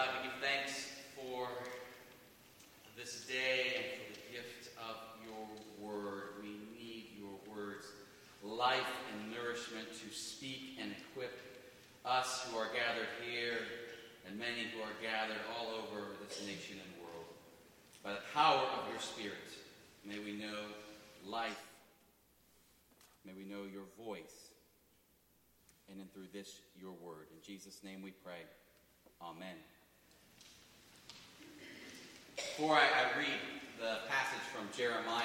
God, we give thanks for this day and for the gift of your word. We need your words, life and nourishment to speak and equip us who are gathered here and many who are gathered all over this nation and world. By the power of your Spirit, may we know life, may we know your voice, and then through this, your word. In Jesus' name we pray. Amen. Before I read the passage from Jeremiah,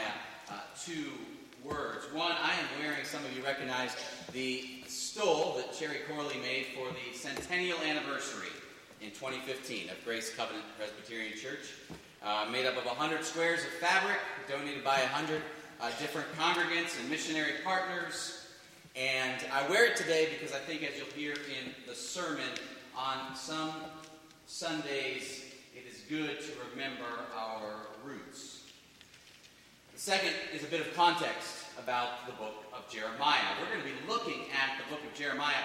two words. One, I am wearing, some of you recognize, the stole that Cherry Corley made for the centennial anniversary in 2015 of Grace Covenant Presbyterian Church, made up of 100 squares of fabric, donated by 100 different congregants and missionary partners. And I wear it today because I think, as you'll hear in the sermon, on some Sundays, it is good to remember our roots. The second is a bit of context about the book of Jeremiah. We're going to be looking at the book of Jeremiah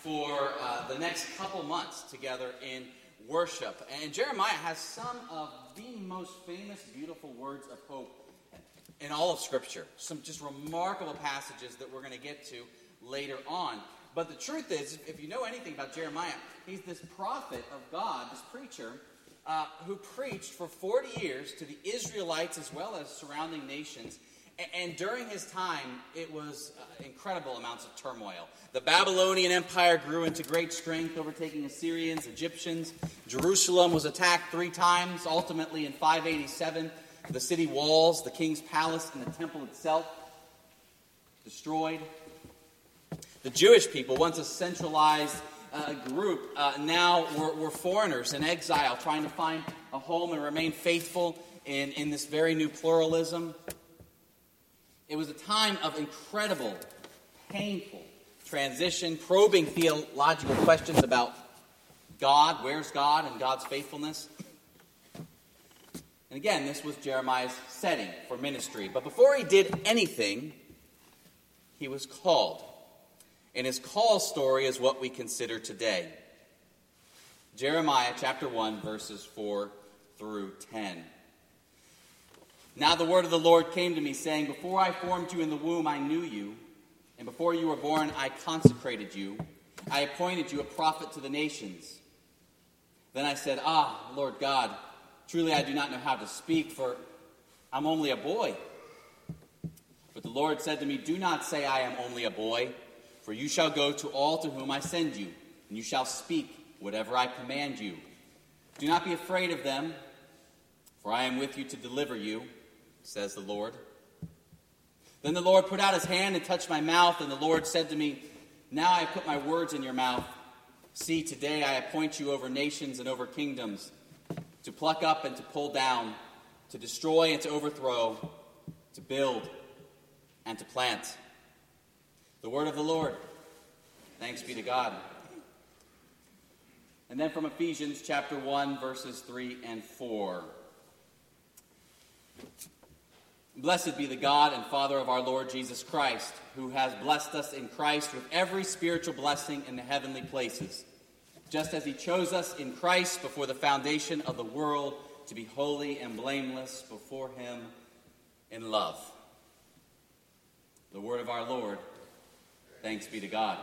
for the next couple months together in worship. And Jeremiah has some of the most famous, beautiful words of hope in all of Scripture. Some just remarkable passages that we're going to get to later on. But the truth is, if you know anything about Jeremiah, he's this prophet of God, this preacher, who preached for 40 years to the Israelites as well as surrounding nations. And during his time, it was incredible amounts of turmoil. The Babylonian Empire grew into great strength, overtaking Assyrians, Egyptians. Jerusalem was attacked 3 times. Ultimately, in 587, the city walls, the king's palace, and the temple itself destroyed. The Jewish people, once a centralized group, now were foreigners in exile, trying to find a home and remain faithful in this very new pluralism. It was a time of incredible, painful transition, probing theological questions about God, where's God, and God's faithfulness. And again, this was Jeremiah's setting for ministry. But before he did anything, he was called. And his call story is what we consider today. Jeremiah chapter 1, verses 4 through 10. Now the word of the Lord came to me, saying, Before I formed you in the womb, I knew you. And before you were born, I consecrated you. I appointed you a prophet to the nations. Then I said, Ah, Lord God, truly I do not know how to speak, for I'm only a boy. But the Lord said to me, Do not say I am only a boy. For you shall go to all to whom I send you, and you shall speak whatever I command you. Do not be afraid of them, for I am with you to deliver you, says the Lord. Then the Lord put out his hand and touched my mouth, and the Lord said to me, Now I have put my words in your mouth. See, today I appoint you over nations and over kingdoms, to pluck up and to pull down, to destroy and to overthrow, to build and to plant. The word of the Lord. Thanks be to God. And then from Ephesians chapter 1, verses 3 and 4. Blessed be the God and Father of our Lord Jesus Christ, who has blessed us in Christ with every spiritual blessing in the heavenly places, just as he chose us in Christ before the foundation of the world to be holy and blameless before him in love. The word of our Lord. Thanks be to God.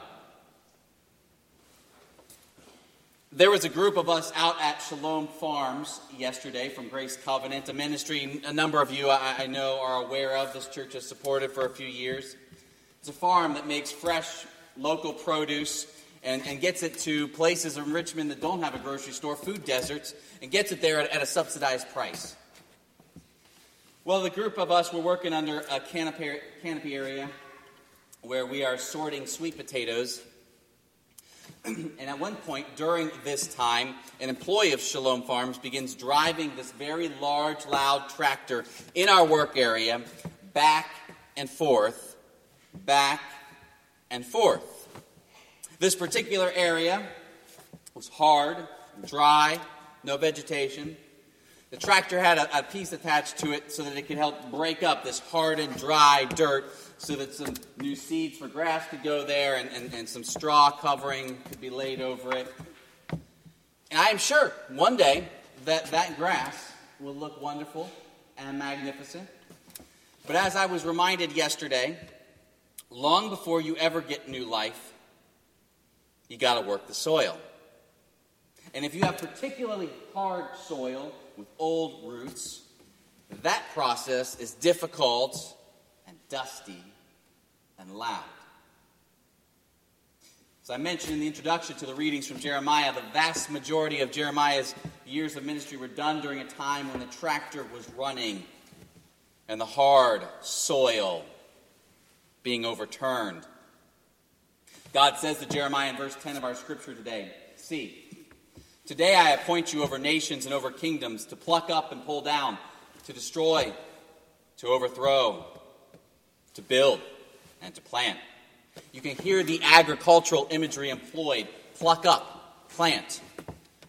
There was a group of us out at Shalom Farms yesterday from Grace Covenant, a ministry a number of you I know are aware of. This church has supported for a few years. It's a farm that makes fresh local produce and gets it to places in Richmond that don't have a grocery store, food deserts, and gets it there at a subsidized price. Well, the group of us were working under a canopy area where we are sorting sweet potatoes. And at one point during this time, an employee of Shalom Farms begins driving this very large, loud tractor in our work area back and forth. This particular area was hard, dry, no vegetation. The tractor had a piece attached to it so that it could help break up this hardened, dry dirt so that some new seeds for grass could go there and some straw covering could be laid over it. And I'm sure one day that grass will look wonderful and magnificent. But as I was reminded yesterday, long before you ever get new life, you got to work the soil. And if you have particularly hard soil with old roots, that process is difficult and dusty and loud. As I mentioned in the introduction to the readings from Jeremiah, the vast majority of Jeremiah's years of ministry were done during a time when the tractor was running and the hard soil being overturned. God says to Jeremiah in verse 10 of our scripture today, "See, today I appoint you over nations and over kingdoms to pluck up and pull down, to destroy, to overthrow, to build, and to plant." You can hear the agricultural imagery employed. Pluck up, plant.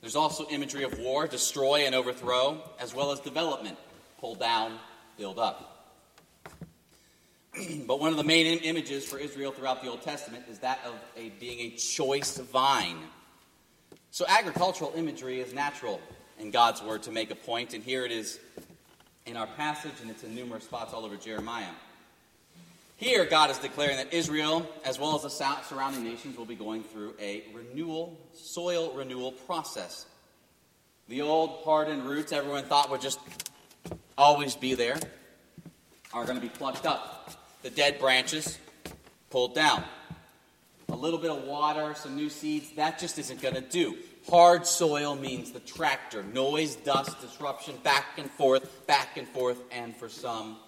There's also imagery of war, destroy and overthrow, as well as development, pull down, build up. But one of the main images for Israel throughout the Old Testament is that of being a choice vine. So agricultural imagery is natural in God's word to make a point, and here it is in our passage, and it's in numerous spots all over Jeremiah. Here, God is declaring that Israel, as well as the surrounding nations, will be going through a soil renewal process. The old hardened roots everyone thought would just always be there are going to be plucked up. The dead branches pulled down. A little bit of water, some new seeds, that just isn't going to do. Hard soil means the tractor. Noise, dust, disruption, back and forth, and for some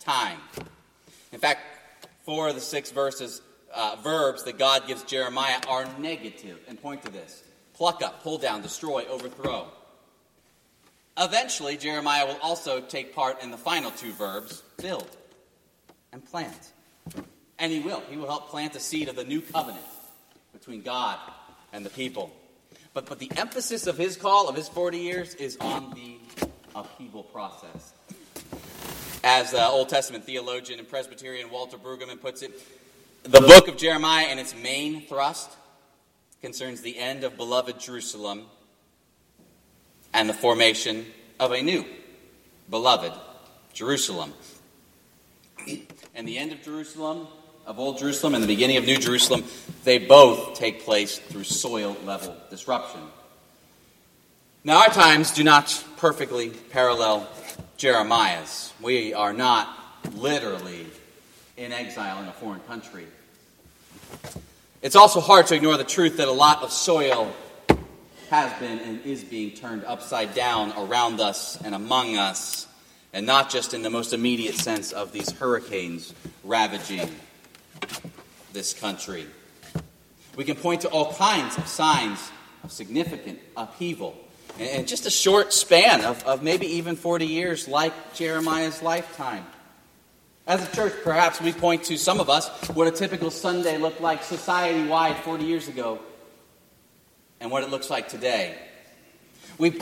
time. In fact, 4 of the 6 verses, verbs that God gives Jeremiah are negative and point to this. Pluck up, pull down, destroy, overthrow. Eventually, Jeremiah will also take part in the final 2 verbs, build and plant. And he will. He will help plant the seed of the new covenant between God and the people. But the emphasis of his call, of his 40 years, is on the upheaval process. As Old Testament theologian and Presbyterian Walter Brueggemann puts it, the book of Jeremiah and its main thrust concerns the end of beloved Jerusalem and the formation of a new beloved Jerusalem. And the end of Jerusalem, of Old Jerusalem, and the beginning of New Jerusalem, they both take place through soil-level disruption. Now, our times do not perfectly parallel Jeremiah's. We are not literally in exile in a foreign country. It's also hard to ignore the truth that a lot of soil has been and is being turned upside down around us and among us, and not just in the most immediate sense of these hurricanes ravaging this country. We can point to all kinds of signs of significant upheaval. And just a short span of maybe even 40 years, like Jeremiah's lifetime. As a church, perhaps we point to, some of us, what a typical Sunday looked like society-wide 40 years ago and what it looks like today. We can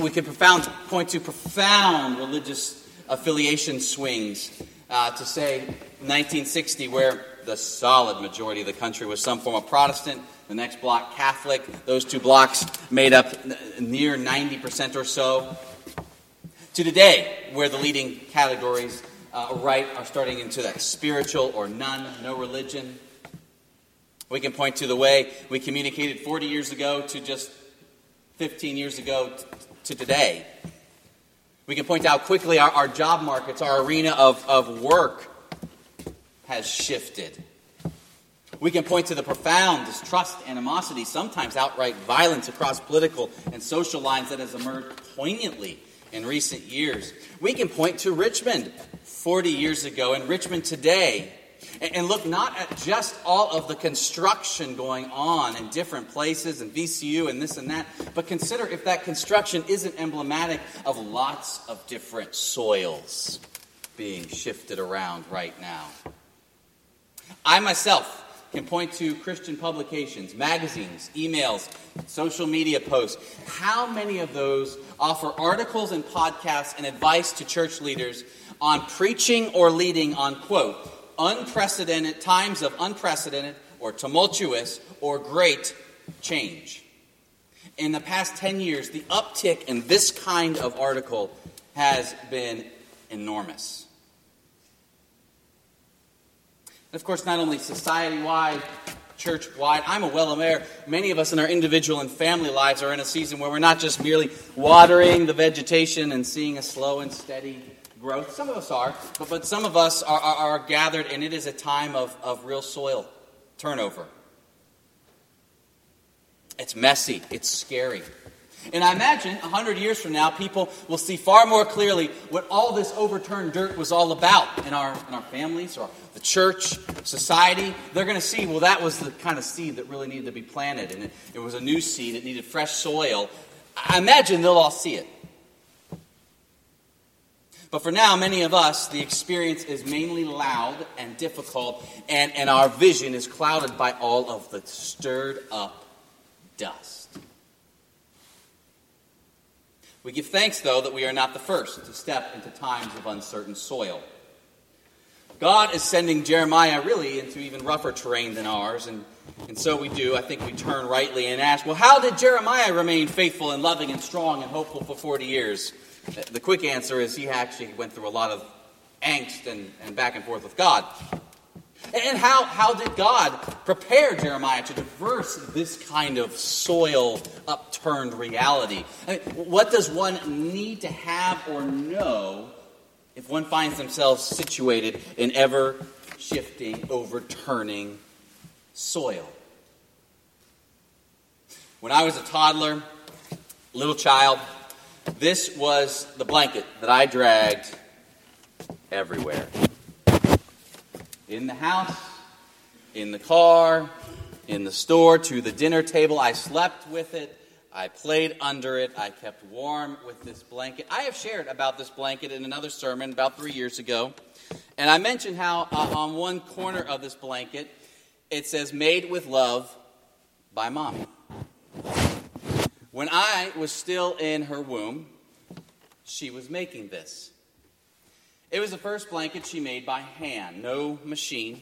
point to profound religious affiliation swings to, say, 1960, where the solid majority of the country was some form of Protestant, the next block Catholic. Those 2 blocks made up near 90% or so. To today, where the leading categories right are starting into that spiritual or none, no religion. We can point to the way we communicated 40 years ago to just 15 years ago to today. We can point out quickly our job markets, our arena of work has shifted. We can point to the profound distrust, animosity, sometimes outright violence across political and social lines that has emerged poignantly in recent years. We can point to Richmond 40 years ago and Richmond today and look not at just all of the construction going on in different places and VCU and this and that, but consider if that construction isn't emblematic of lots of different soils being shifted around right now. I myself can point to Christian publications, magazines, emails, social media posts. How many of those offer articles and podcasts and advice to church leaders on preaching or leading on, quote, unprecedented times of unprecedented or tumultuous or great change? in the past 10 years, the uptick in this kind of article has been enormous. And of course, not only society-wide, church-wide, I'm well aware many of us in our individual and family lives are in a season where we're not just merely watering the vegetation and seeing a slow and steady growth. Some of us are, but some of us are gathered, and it is a time of real soil turnover. It's messy. It's scary. And I imagine 100 years from now, people will see far more clearly what all this overturned dirt was all about in our families or the church, society. They're going to see, well, that was the kind of seed that really needed to be planted, and it was a new seed. It needed fresh soil. I imagine they'll all see it. But for now, many of us, the experience is mainly loud and difficult, and our vision is clouded by all of the stirred up dust. We give thanks, though, that we are not the first to step into times of uncertain soil. God is sending Jeremiah really into even rougher terrain than ours, and so we do. I think we turn rightly and ask, well, how did Jeremiah remain faithful and loving and strong and hopeful for 40 years? The quick answer is he actually went through a lot of angst and back and forth with God. And how did God prepare Jeremiah to traverse this kind of soil upturned reality? I mean, what does one need to have or know if one finds themselves situated in ever-shifting, overturning soil? When I was a toddler, little child, this was the blanket that I dragged everywhere. In the house, in the car, in the store, to the dinner table. I slept with it. I played under it. I kept warm with this blanket. I have shared about this blanket in another sermon about 3 years ago. And I mentioned how on one corner of this blanket, it says, "Made with love by Mommy." When I was still in her womb, she was making this. It was the first blanket she made by hand, no machine.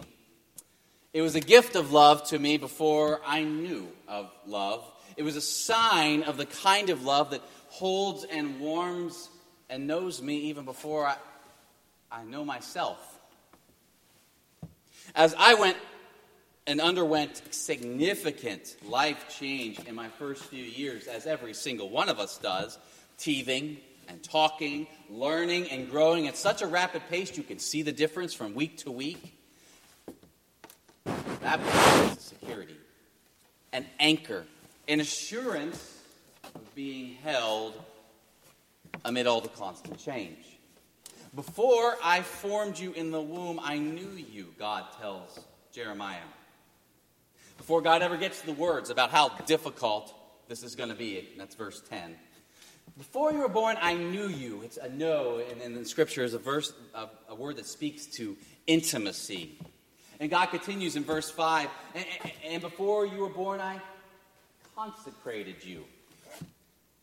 It was a gift of love to me before I knew of love. It was a sign of the kind of love that holds and warms and knows me even before I know myself. As I went and underwent significant life change in my first few years, as every single one of us does, teething and talking, learning, and growing at such a rapid pace, you can see the difference from week to week. That was security, an anchor, an assurance of being held amid all the constant change. Before I formed you in the womb, I knew you, God tells Jeremiah. Before God ever gets to the words about how difficult this is going to be, that's verse 10. Before you were born, I knew you. It's a no, and in Scripture is a verse, a word that speaks to intimacy. And God continues in verse 5, and before you were born, I consecrated you.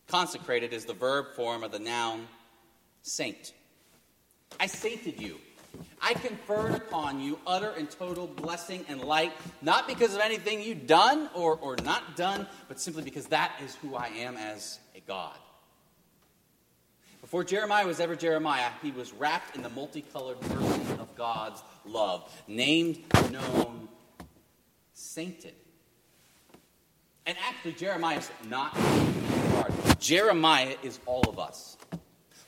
Consecrated is the verb form of the noun saint. I sainted you. I conferred upon you utter and total blessing and light, not because of anything you've done or not done, but simply because that is who I am as a God. Before Jeremiah was ever Jeremiah, he was wrapped in the multicolored mercy of God's love, named, known, sainted. And actually, Jeremiah is not hard. Jeremiah is all of us.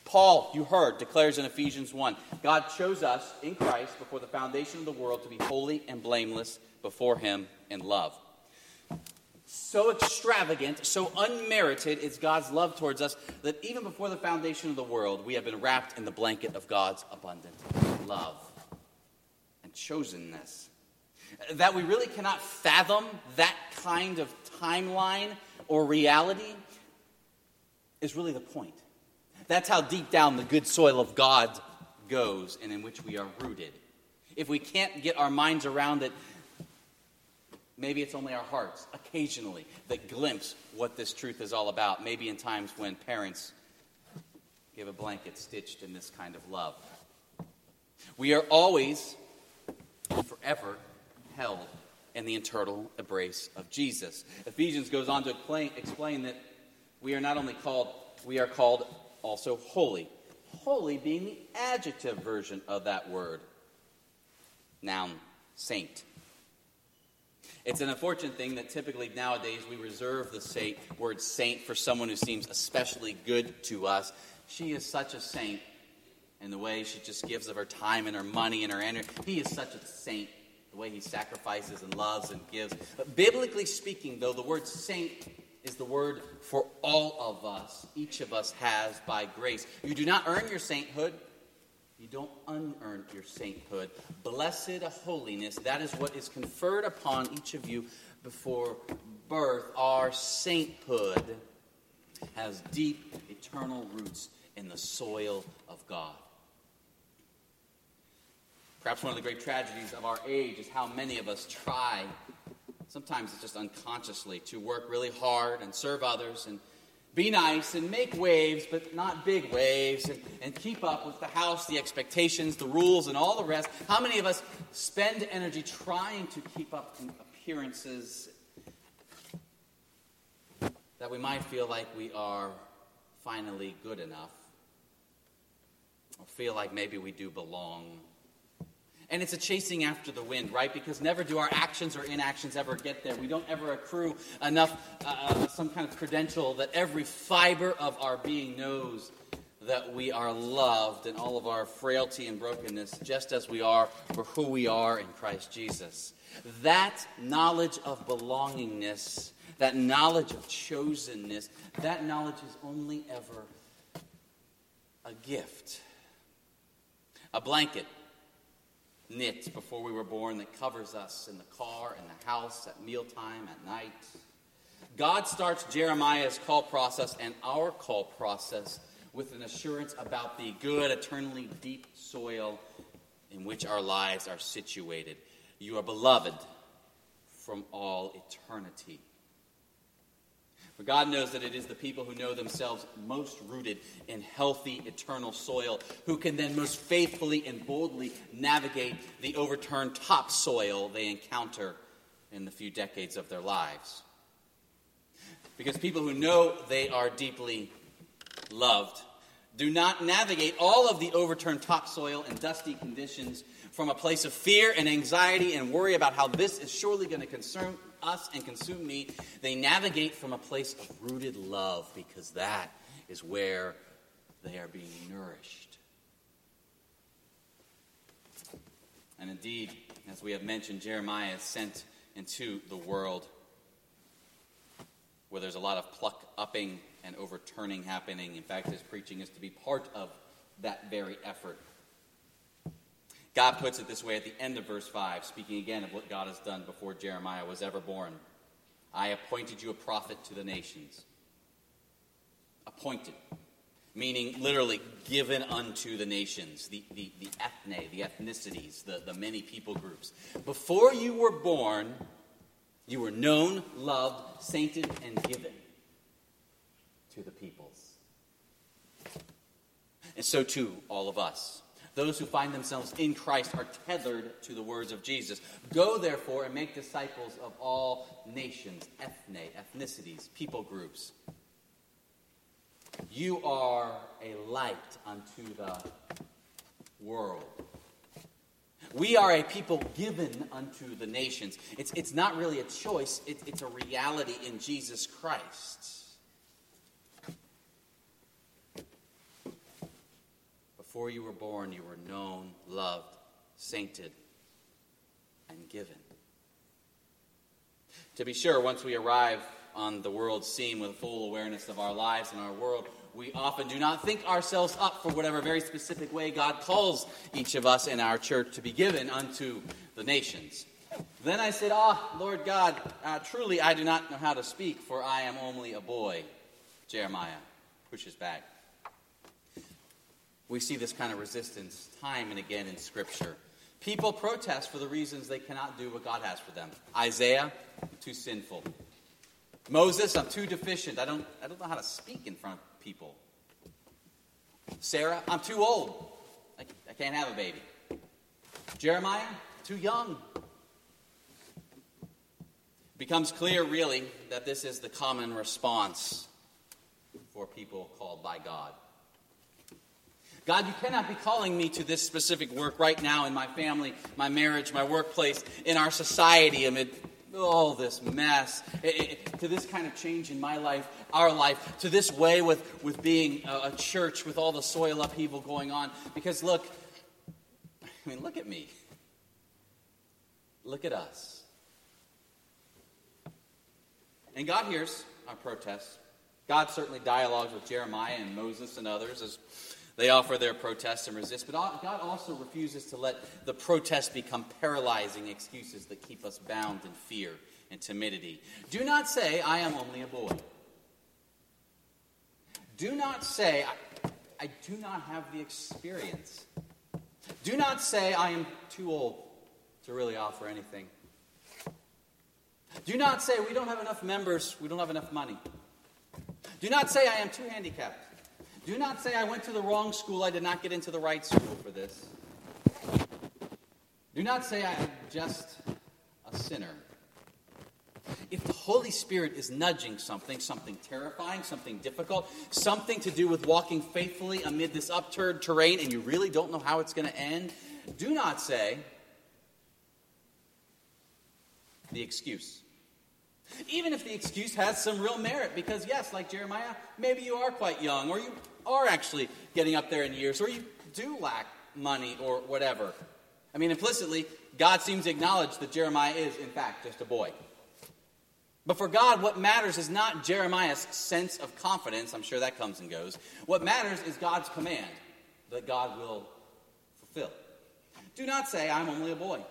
Paul, you heard, declares in Ephesians 1, God chose us in Christ before the foundation of the world to be holy and blameless before him in love. So extravagant, so unmerited is God's love towards us that even before the foundation of the world, we have been wrapped in the blanket of God's abundant love and chosenness. That we really cannot fathom that kind of timeline or reality is really the point. That's how deep down the good soil of God goes and in which we are rooted. If we can't get our minds around it, maybe it's only our hearts, occasionally, that glimpse what this truth is all about. Maybe in times when parents give a blanket stitched in this kind of love. We are always, forever, held in the eternal embrace of Jesus. Ephesians goes on to explain that we are not only called, we are called also holy. Holy being the adjective version of that word. Noun, saint. It's an unfortunate thing that typically nowadays we reserve the word saint for someone who seems especially good to us. She is such a saint in the way she just gives of her time and her money and her energy. He is such a saint, the way he sacrifices and loves and gives. But biblically speaking, though, the word saint is the word for all of us. Each of us has by grace. You do not earn your sainthood. You don't unearn your sainthood. Blessed holiness, that is what is conferred upon each of you before birth. Our sainthood has deep, eternal roots in the soil of God. Perhaps one of the great tragedies of our age is how many of us try, sometimes it's just unconsciously, to work really hard and serve others and be nice and make waves, but not big waves, and keep up with the house, the expectations, the rules, and all the rest. How many of us spend energy trying to keep up appearances that we might feel like we are finally good enough, or feel like maybe we do belong? And it's a chasing after the wind, right? Because never do our actions or inactions ever get there. We don't ever accrue enough, some kind of credential that every fiber of our being knows that we are loved in all of our frailty and brokenness, just as we are for who we are in Christ Jesus. That knowledge of belongingness, that knowledge of chosenness, that knowledge is only ever a gift. A blanket knit before we were born that covers us in the car, in the house, at mealtime, at night. God starts Jeremiah's call process and our call process with an assurance about the good, eternally deep soil in which our lives are situated. You are beloved from all eternity. For God knows that it is the people who know themselves most rooted in healthy, eternal soil who can then most faithfully and boldly navigate the overturned topsoil they encounter in the few decades of their lives. Because people who know they are deeply loved do not navigate all of the overturned topsoil and dusty conditions from a place of fear and anxiety and worry about how this is surely going to concern us and consume me. They navigate from a place of rooted love, because that is where they are being nourished. And indeed, as we have mentioned, Jeremiah is sent into the world where there's a lot of pluck-upping and overturning happening. In fact, his preaching is to be part of that very effort. God puts it this way at the end of verse 5, speaking again of what God has done before Jeremiah was ever born. I appointed you a prophet to the nations. Appointed, meaning literally given unto the nations, the ethne, the ethnicities, the many people groups. Before you were born, you were known, loved, sainted, and given to the peoples. And so too, all of us. Those who find themselves in Christ are tethered to the words of Jesus. Go, therefore, and make disciples of all nations, ethnicities, people groups. You are a light unto the world. We are a people given unto the nations. It's not really a choice. It's a reality in Jesus Christ. Before you were born, you were known, loved, sainted, and given. To be sure, once we arrive on the world scene with a full awareness of our lives and our world, we often do not think ourselves up for whatever very specific way God calls each of us in our church to be given unto the nations. Then I said, Lord God, truly I do not know how to speak, for I am only a boy. Jeremiah pushes back. We see this kind of resistance time and again in Scripture. People protest for the reasons they cannot do what God has for them. Isaiah, I'm too sinful. Moses, I'm too deficient. I don't know how to speak in front of people. Sarah, I'm too old. I can't have a baby. Jeremiah, too young. It becomes clear, really, that this is the common response or people called by God. God, you cannot be calling me to this specific work right now in my family, my marriage, my workplace, in our society amid all this mess, to this kind of change in my life, our life, to this way with being a church with all the soil upheaval going on. Because look at me. Look at us. And God hears our protests. God certainly dialogues with Jeremiah and Moses and others as they offer their protests and resist. But God also refuses to let the protests become paralyzing excuses that keep us bound in fear and timidity. Do not say, I am only a boy. Do not say, I do not have the experience. Do not say, I am too old to really offer anything. Do not say, we don't have enough members, we don't have enough money. Do not say, I am too handicapped. Do not say, I went to the wrong school, I did not get into the right school for this. Do not say, I am just a sinner. If the Holy Spirit is nudging something terrifying, something difficult, something to do with walking faithfully amid this upturned terrain, and you really don't know how it's going to end, do not say the excuse. Even if the excuse has some real merit, because yes, like Jeremiah, maybe you are quite young, or you are actually getting up there in years, or you do lack money or whatever. Implicitly, God seems to acknowledge that Jeremiah is, in fact, just a boy. But for God, what matters is not Jeremiah's sense of confidence. I'm sure that comes and goes. What matters is God's command that God will fulfill. Do not say, I'm only a boy.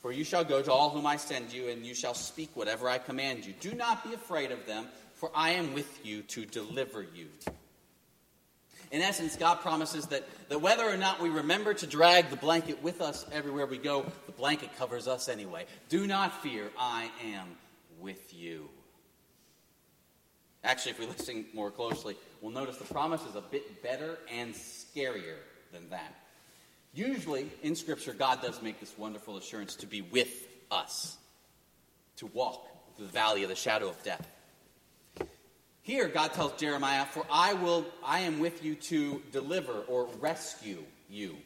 For you shall go to all whom I send you, and you shall speak whatever I command you. Do not be afraid of them, for I am with you to deliver you. In essence, God promises that whether or not we remember to drag the blanket with us everywhere we go, the blanket covers us anyway. Do not fear, I am with you. Actually, if we listen more closely, we'll notice the promise is a bit better and scarier than that. Usually, in Scripture, God does make this wonderful assurance to be with us, to walk through the valley of the shadow of death. Here, God tells Jeremiah, for I am with you to deliver or rescue you.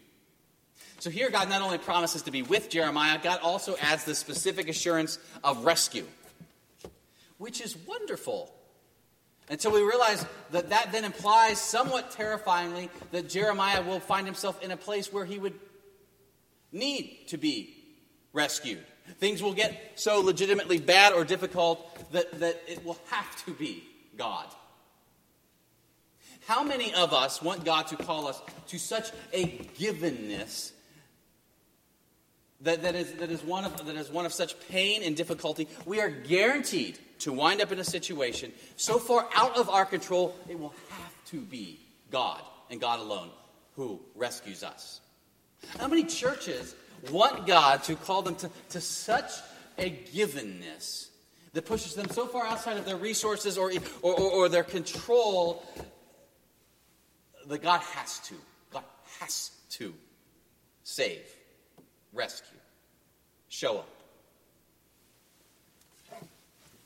So here, God not only promises to be with Jeremiah, God also adds the specific assurance of rescue, which is wonderful. Until we realize that then implies, somewhat terrifyingly, that Jeremiah will find himself in a place where he would need to be rescued. Things will get so legitimately bad or difficult that it will have to be God. How many of us want God to call us to such a givenness that is one of such pain and difficulty? We are guaranteed to wind up in a situation so far out of our control, it will have to be God and God alone who rescues us. How many churches want God to call them to such a givenness that pushes them so far outside of their resources or their control that God has to save, rescue, show up?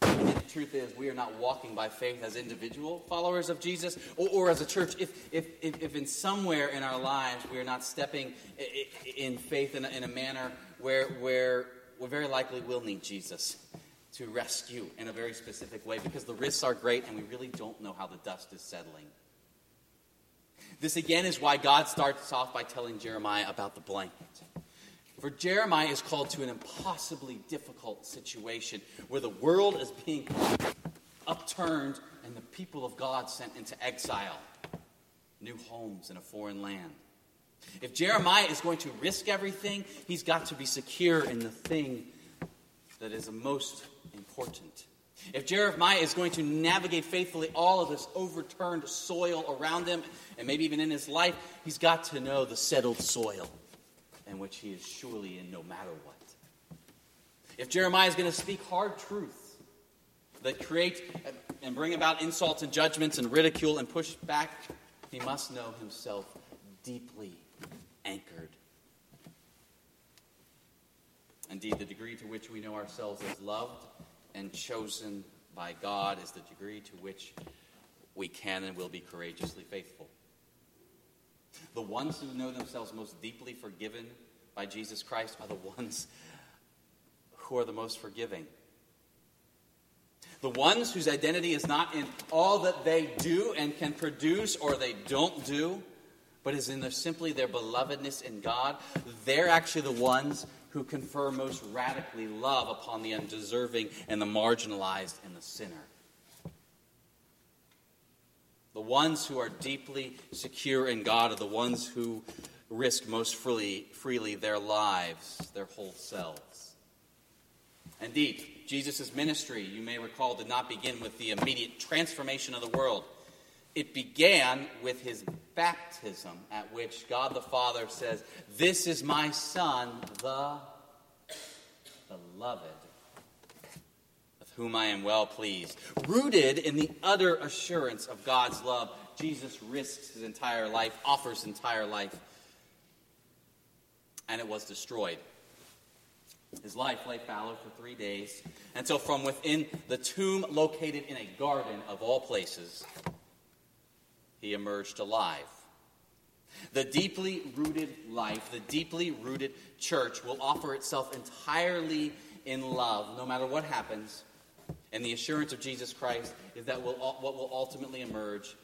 The truth is, we are not walking by faith as individual followers of Jesus or as a church if in somewhere in our lives we are not stepping in faith in a manner where we very likely will need Jesus to rescue in a very specific way, because the risks are great and we really don't know how the dust is settling. This again is why God starts off by telling Jeremiah about the blanket. For Jeremiah is called to an impossibly difficult situation where the world is being upturned and the people of God sent into exile, new homes in a foreign land. If Jeremiah is going to risk everything, he's got to be secure in the thing that is the most important. If Jeremiah is going to navigate faithfully all of this overturned soil around him, and maybe even in his life, he's got to know the settled soil in which he is surely in no matter what. If Jeremiah is going to speak hard truths that create and bring about insults and judgments and ridicule and push back, he must know himself deeply anchored. Indeed, the degree to which we know ourselves as loved and chosen by God is the degree to which we can and will be courageously faithful. The ones who know themselves most deeply forgiven by Jesus Christ are the ones who are the most forgiving. The ones whose identity is not in all that they do and can produce or they don't do, but is in simply their belovedness in God, they're actually the ones who confer most radically love upon the undeserving and the marginalized and the sinner. The ones who are deeply secure in God are the ones who risk most freely their lives, their whole selves. Indeed, Jesus' ministry, you may recall, did not begin with the immediate transformation of the world. It began with his baptism, at which God the Father says, "This is my Son, the beloved, of whom I am well pleased." Rooted in the utter assurance of God's love, Jesus risks his entire life, offers his entire life, and it was destroyed. His life lay fallow for 3 days until from within the tomb located in a garden of all places, he emerged alive. The deeply rooted life, the deeply rooted church will offer itself entirely in love, no matter what happens. And the assurance of Jesus Christ is that what will ultimately emerge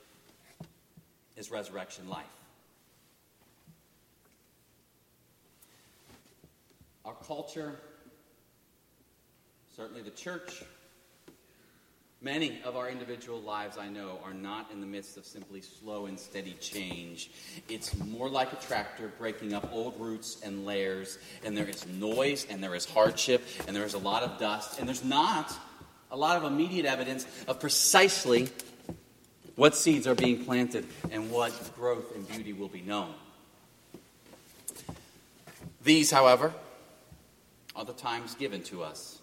is resurrection life. Our culture, certainly the church, many of our individual lives, I know, are not in the midst of simply slow and steady change. It's more like a tractor breaking up old roots and layers, and there is noise, and there is hardship, and there is a lot of dust, and there's not a lot of immediate evidence of precisely what seeds are being planted and what growth and beauty will be known. These, however, are the times given to us.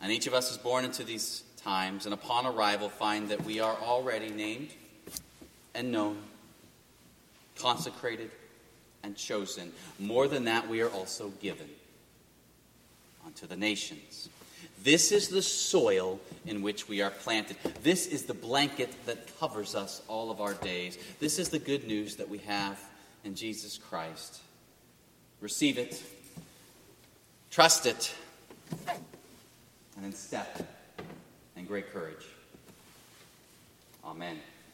And each of us is born into these times, and upon arrival find that we are already named and known, consecrated and chosen. More than that, we are also given unto the nations. This is the soil in which we are planted. This is the blanket that covers us all of our days. This is the good news that we have in Jesus Christ. Receive it. Trust it. And in step and great courage. Amen.